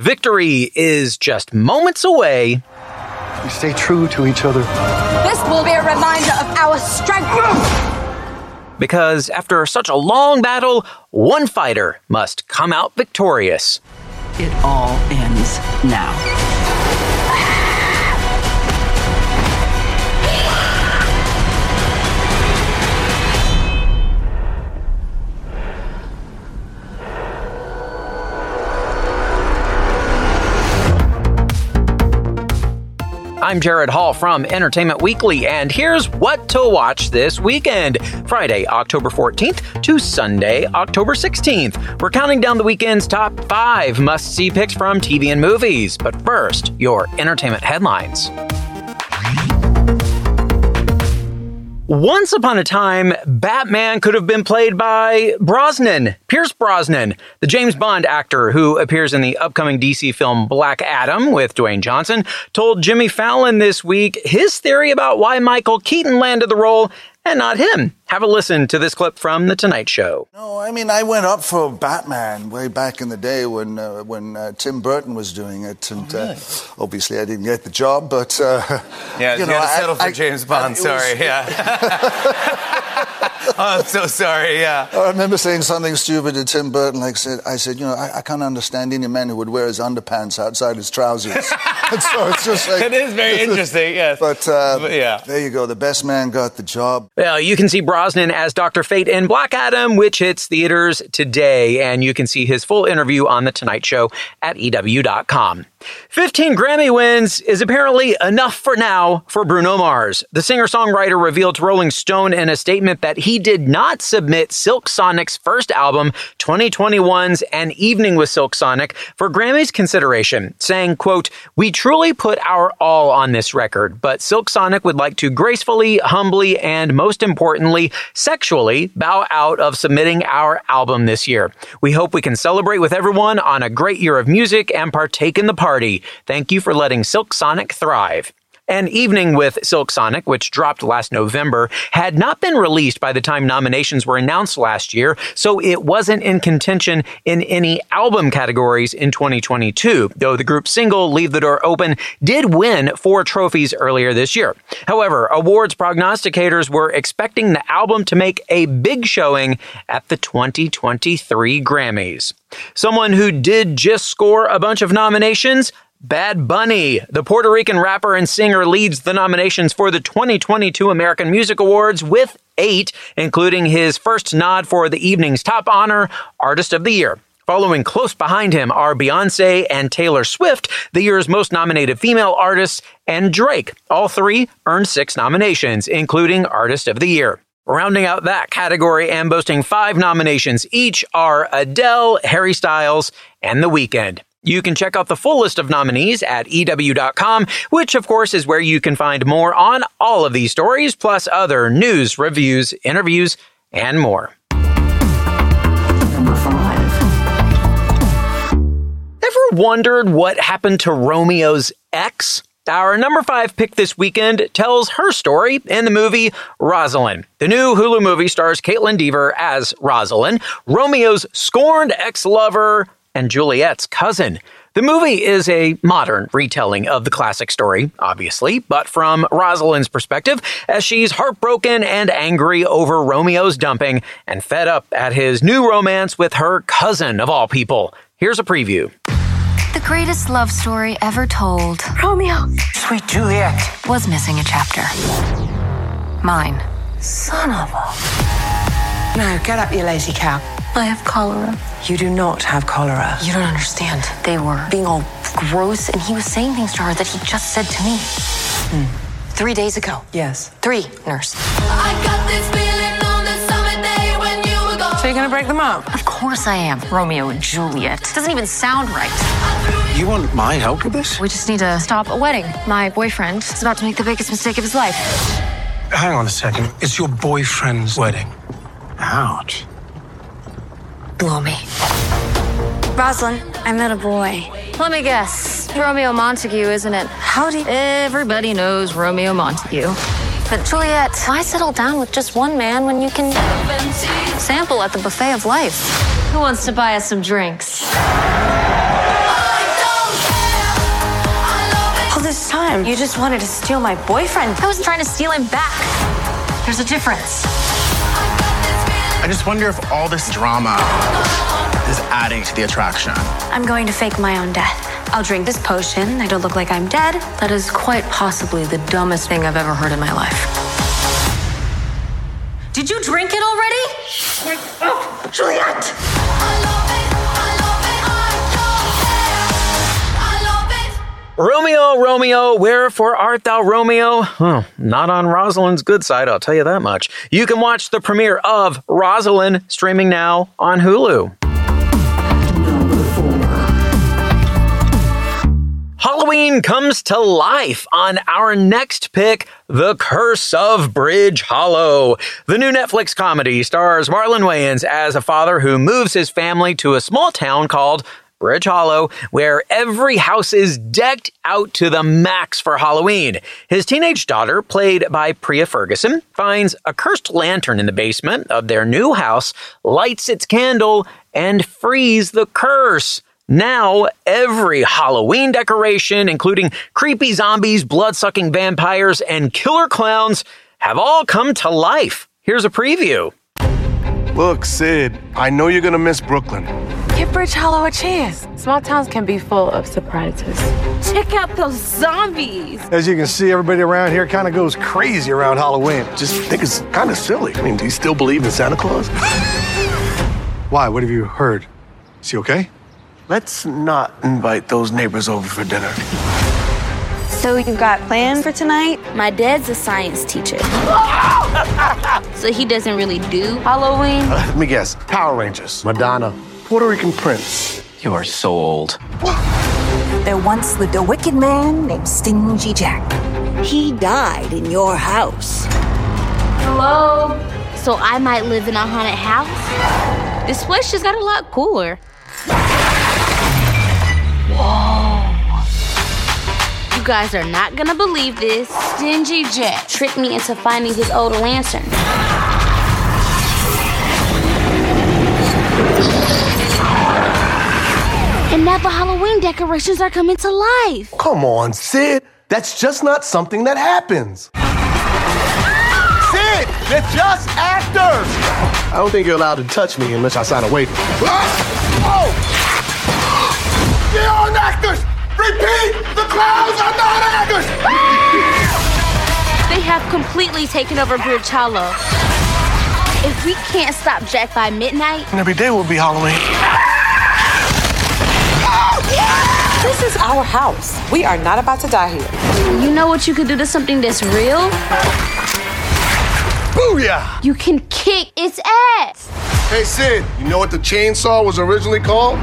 Victory is just moments away. We stay true to each other. This will be a reminder of our strength. Because after such a long battle, one fighter must come out victorious. It all ends now. I'm Jared Hall from Entertainment Weekly, and here's what to watch this weekend, Friday, October 14th to Sunday, October 16th. We're counting down the weekend's top 5 must-see picks from TV and movies. But first, your entertainment headlines. Once upon a time, Batman could have been played by Pierce Brosnan, the James Bond actor who appears in the upcoming DC film Black Adam with Dwayne Johnson, told Jimmy Fallon this week his theory about why Michael Keaton landed the role and not him. Have a listen to this clip from The Tonight Show. No, I mean, I went up for Batman way back in the day when Tim Burton was doing it. And really? Obviously, I didn't get the job, but... you had to settle for James Bond, sorry, Oh, I'm so sorry, yeah. I remember saying something stupid to Tim Burton. I said, I can't understand any man who would wear his underpants outside his trousers. And so it's just like... It is very interesting, yes. But there you go. The best man got the job. Well, you can see Brosnan as Dr. Fate in Black Adam, which hits theaters today, and you can see his full interview on The Tonight Show at EW.com. 15 Grammy wins is apparently enough for now for Bruno Mars. The singer-songwriter revealed to Rolling Stone in a statement that he did not submit Silk Sonic's first album, 2021's An Evening with Silk Sonic, for Grammy's consideration, saying, quote, "We truly put our all on this record, but Silk Sonic would like to gracefully, humbly, and most importantly, sexually bow out of submitting our album this year. We hope we can celebrate with everyone on a great year of music and partake in the party. Thank you for letting Silk Sonic thrive." An Evening with Silk Sonic, which dropped last November, had not been released by the time nominations were announced last year, so it wasn't in contention in any album categories in 2022, though the group's single, Leave the Door Open, did win 4 trophies earlier this year. However, awards prognosticators were expecting the album to make a big showing at the 2023 Grammys. Someone who did just score a bunch of nominations? Bad Bunny. The Puerto Rican rapper and singer leads the nominations for the 2022 American Music Awards with 8, including his first nod for the evening's top honor, Artist of the Year. Following close behind him are Beyoncé and Taylor Swift, the year's most nominated female artists, and Drake. All 3 earned 6 nominations, including Artist of the Year. Rounding out that category and boasting 5 nominations each are Adele, Harry Styles, and The Weeknd. You can check out the full list of nominees at EW.com, which, of course, is where you can find more on all of these stories, plus other news, reviews, interviews, and more. Number 5. Ever wondered what happened to Romeo's ex? Our number 5 pick this weekend tells her story in the movie Rosalind. The new Hulu movie stars Caitlin Dever as Rosalind, Romeo's scorned ex-lover and Juliet's cousin. The movie is a modern retelling of the classic story, obviously, but from Rosalind's perspective, as she's heartbroken and angry over Romeo's dumping and fed up at his new romance with her cousin, of all people. Here's a preview. The greatest love story ever told, Romeo, sweet Juliet, was missing a chapter. Mine. Son of a... No, get up, you lazy cow. I have cholera. You do not have cholera. You don't understand. They were being all gross, and he was saying things to her that he just said to me. 3 days ago. Yes. 3, nurse. I got this feeling on the summer day when you were gone. So you're gonna break them up? Of course I am. Romeo and Juliet. Doesn't even sound right. You want my help with this? We just need to stop a wedding. My boyfriend is about to make the biggest mistake of his life. Hang on a second. It's your boyfriend's wedding. Ouch. Blow me. Rosalind, I met a boy. Let me guess. Romeo Montague, isn't it? Howdy. Everybody knows Romeo Montague. But Juliet, why settle down with just one man when you can sample at the buffet of life? Who wants to buy us some drinks? All this time, you just wanted to steal my boyfriend. I was trying to steal him back. There's a difference. I just wonder if all this drama is adding to the attraction. I'm going to fake my own death. I'll drink this potion. I don't look like I'm dead. That is quite possibly the dumbest thing I've ever heard in my life. Did you drink it already? Oh, Juliet! Romeo, Romeo, wherefore art thou, Romeo? Oh, not on Rosalind's good side, I'll tell you that much. You can watch the premiere of Rosalind streaming now on Hulu. Halloween comes to life on our next pick, The Curse of Bridge Hollow. The new Netflix comedy stars Marlon Wayans as a father who moves his family to a small town called Bridge Hollow, where every house is decked out to the max for Halloween. His teenage daughter, played by Priya Ferguson, finds a cursed lantern in the basement of their new house, lights its candle, and frees the curse. Now, every Halloween decoration, including creepy zombies, blood-sucking vampires, and killer clowns, have all come to life. Here's a preview. Look, Sid, I know you're gonna miss Brooklyn. Give Bridge Hollow a chance. Small towns can be full of surprises. Check out those zombies. As you can see, everybody around here kind of goes crazy around Halloween. Just think it's kind of silly. I mean, do you still believe in Santa Claus? Why? What have you heard? Is he okay? Let's not invite those neighbors over for dinner. So you've got plans for tonight? My dad's a science teacher. So he doesn't really do Halloween? Let me guess. Power Rangers. Madonna. Puerto Rican Prince. You are so old. There once lived a wicked man named Stingy Jack. He died in your house. Hello? So I might live in a haunted house? This place just got a lot cooler. Whoa. You guys are not gonna believe this. Stingy Jack tricked me into finding his old lantern. And now the Halloween decorations are coming to life. Come on, Sid. That's just not something that happens. Sid, they're just actors. I don't think you're allowed to touch me unless I sign a waiver. Oh! They are actors! Repeat! The clowns are not actors! They have completely taken over Bridge Hollow. If we can't stop Jack by midnight... And every day will be Halloween. This is our house. We are not about to die here. You know what you could do to something that's real? Booyah! You can kick its ass! Hey, Sid, you know what the chainsaw was originally called?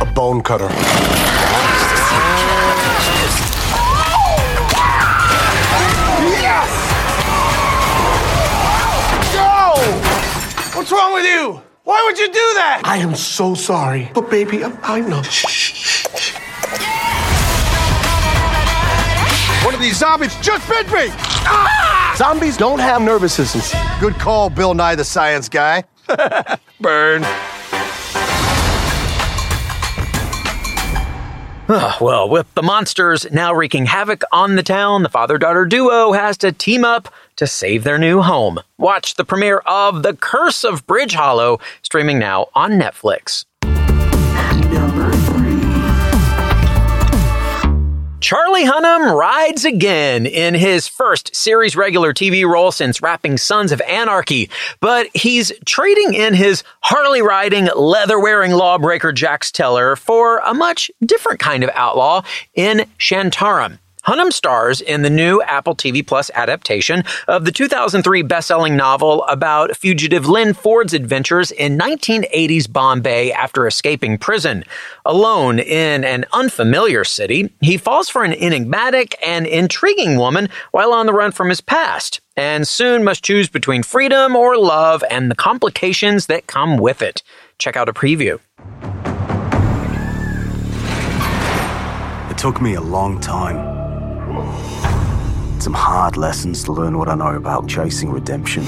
A bone cutter. Yes! Yo! What's wrong with you? Why would you do that? I am so sorry. But baby, I know. One of these zombies just bit me! Ah! Zombies don't have nervous systems. Good call, Bill Nye the Science Guy. Burn. Well, with the monsters now wreaking havoc on the town, the father-daughter duo has to team up to save their new home. Watch the premiere of The Curse of Bridge Hollow, streaming now on Netflix. Charlie Hunnam rides again in his first series regular TV role since wrapping Sons of Anarchy, but he's trading in his Harley-riding, leather-wearing lawbreaker Jax Teller for a much different kind of outlaw in Shantaram. Hunnam stars in the new Apple TV Plus adaptation of the 2003 best-selling novel about fugitive Lynn Ford's adventures in 1980s Bombay after escaping prison. Alone in an unfamiliar city, he falls for an enigmatic and intriguing woman while on the run from his past, and soon must choose between freedom or love and the complications that come with it. Check out a preview. It took me a long time. Some hard lessons to learn what I know about chasing redemption.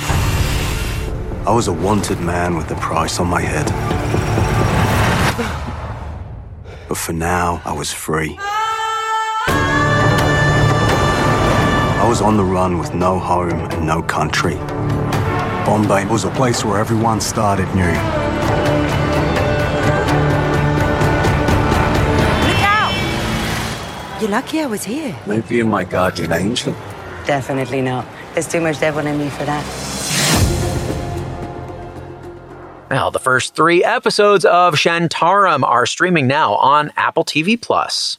I was a wanted man with a price on my head. But for now, I was free. I was on the run with no home and no country. Bombay was a place where everyone started new. Look out! You're lucky I was here. Maybe you're my guardian angel. Definitely not. There's too much devil in me for that. Well, the first 3 episodes of Shantaram are streaming now on Apple TV Plus.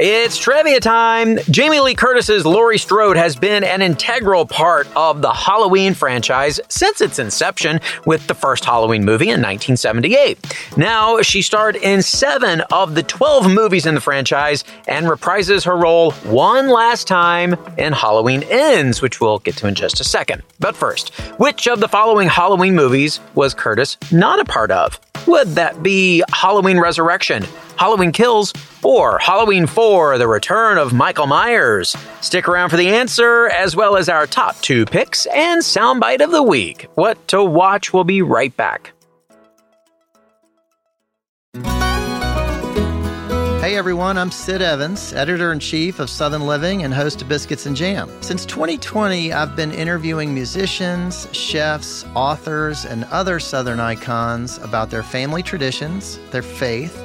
It's trivia time. Jamie Lee Curtis's Laurie Strode has been an integral part of the Halloween franchise since its inception with the first Halloween movie in 1978. Now, she starred in 7 of the 12 movies in the franchise and reprises her role one last time in Halloween Ends, which we'll get to in just a second. But first, which of the following Halloween movies was Curtis not a part of? Would that be Halloween Resurrection, Halloween Kills, or Halloween 4, The Return of Michael Myers? Stick around for the answer, as well as our top 2 picks and soundbite of the week. What to watch? We'll be right back. Hey everyone, I'm Sid Evans, Editor-in-Chief of Southern Living and host of Biscuits and Jam. Since 2020, I've been interviewing musicians, chefs, authors, and other Southern icons about their family traditions, their faith,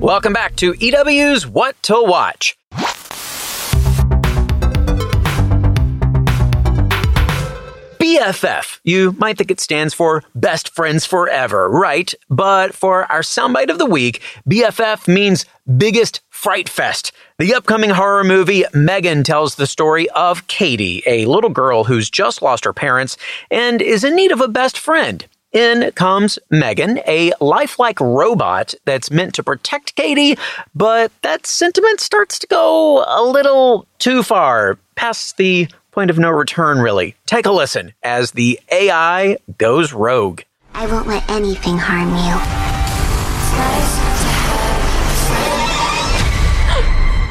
Welcome back to EW's What to Watch. BFF. You might think it stands for Best Friends Forever, right? But for our soundbite of the week, BFF means Biggest Fright Fest. The upcoming horror movie Megan tells the story of Katie, a little girl who's just lost her parents and is in need of a best friend. In comes Megan, a lifelike robot that's meant to protect Katie, but that sentiment starts to go a little too far, past the point of no return, really. Take a listen as the AI goes rogue. I won't let anything harm you.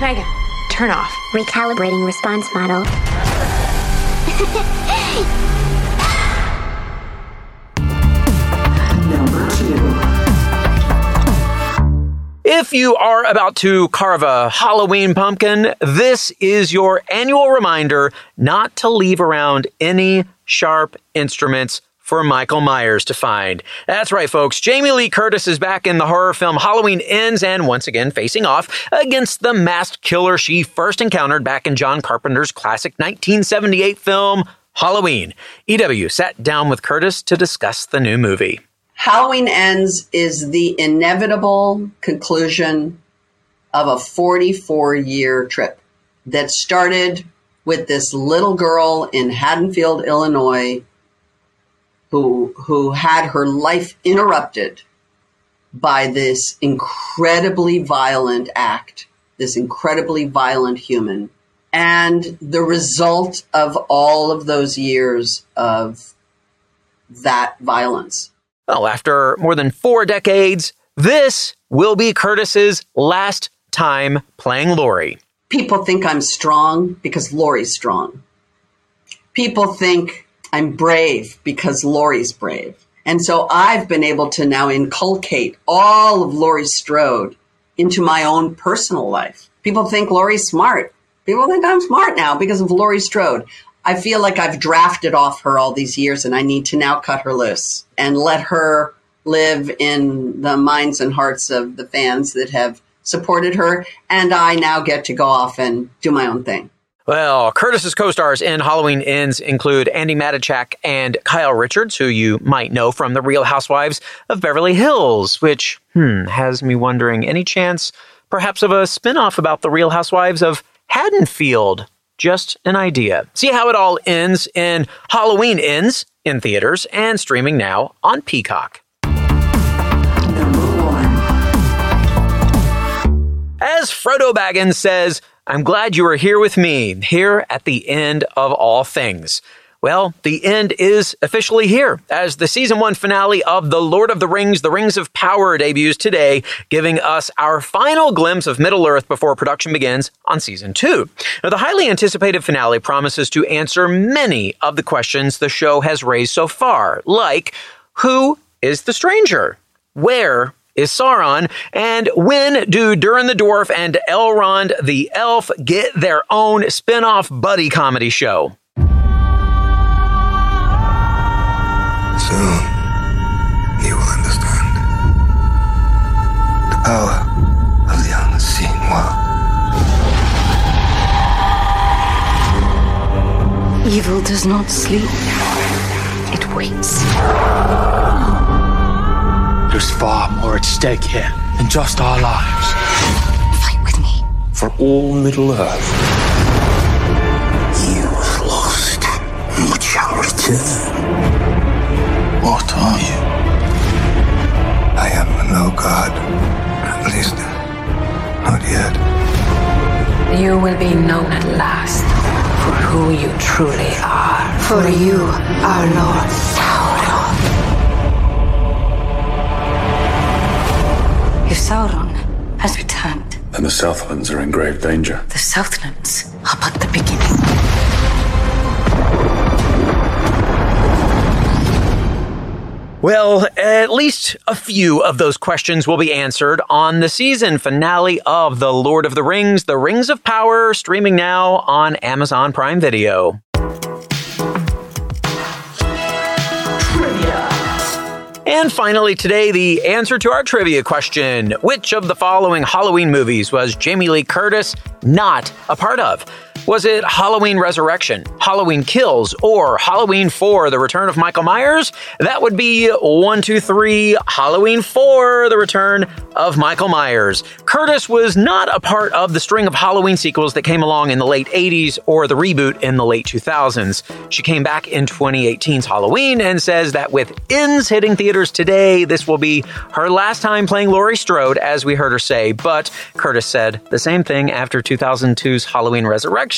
Megan, turn off. Recalibrating response model. If you are about to carve a Halloween pumpkin, this is your annual reminder not to leave around any sharp instruments for Michael Myers to find. That's right, folks. Jamie Lee Curtis is back in the horror film Halloween Ends and once again facing off against the masked killer she first encountered back in John Carpenter's classic 1978 film, Halloween. EW sat down with Curtis to discuss the new movie. Halloween Ends is the inevitable conclusion of a 44-year trip that started with this little girl in Haddonfield, Illinois, who had her life interrupted by this incredibly violent act, this incredibly violent human, and the result of all of those years of that violence. Well, after more than 4 decades, this will be Curtis's last time playing Laurie. People think I'm strong because Laurie's strong. People think I'm brave because Laurie's brave. And so I've been able to now inculcate all of Laurie Strode into my own personal life. People think Laurie's smart. People think I'm smart now because of Laurie Strode. I feel like I've drafted off her all these years and I need to now cut her loose and let her live in the minds and hearts of the fans that have supported her. And I now get to go off and do my own thing. Well, Curtis's co-stars in Halloween Ends include Andy Matichak and Kyle Richards, who you might know from The Real Housewives of Beverly Hills, which has me wondering, any chance perhaps of a spinoff about The Real Housewives of Haddonfield? Just an idea. See how it all ends in Halloween Ends in theaters and streaming now on Peacock. As Frodo Baggins says, I'm glad you are here with me, here at the end of all things. Well, the end is officially here, as the season one finale of The Lord of the Rings, The Rings of Power debuts today, giving us our final glimpse of Middle Earth before production begins on season two. Now, the highly anticipated finale promises to answer many of the questions the show has raised so far, like, who is the stranger? Where is Sauron? And when do Durin the Dwarf and Elrond the Elf get their own spin-off buddy comedy show? Soon, you will understand the power of the unseen world. Evil does not sleep. It waits. There's far more at stake here than just our lives. Fight with me. For all Middle Earth, you are lost, and you shall return. What are you? I am no god, at least not yet. You will be known at last for who you truly are. For you are Lord Sauron. If Sauron has returned, then the Southlands are in grave danger. The Southlands are but the beginning. Well, at least a few of those questions will be answered on the season finale of The Lord of the Rings, The Rings of Power, streaming now on Amazon Prime Video. And finally today, the answer to our trivia question. Which of the following Halloween movies was Jamie Lee Curtis not a part of? Was it Halloween Resurrection, Halloween Kills, or Halloween 4, The Return of Michael Myers? That would be 1, 2, 3, Halloween 4, The Return of Michael Myers. Curtis was not a part of the string of Halloween sequels that came along in the late 80s or the reboot in the late 2000s. She came back in 2018's Halloween and says that with Ends hitting theaters today, this will be her last time playing Laurie Strode, as we heard her say. But Curtis said the same thing after 2002's Halloween Resurrection,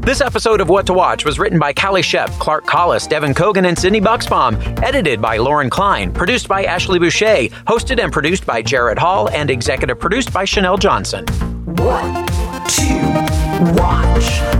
This episode of What to Watch was written by Callie Shep, Clark Collis, Devin Kogan, and Sydney Buxbaum, edited by Lauren Klein, produced by Ashley Boucher, hosted and produced by Jared Hall, and executive produced by Chanel Johnson. What to Watch.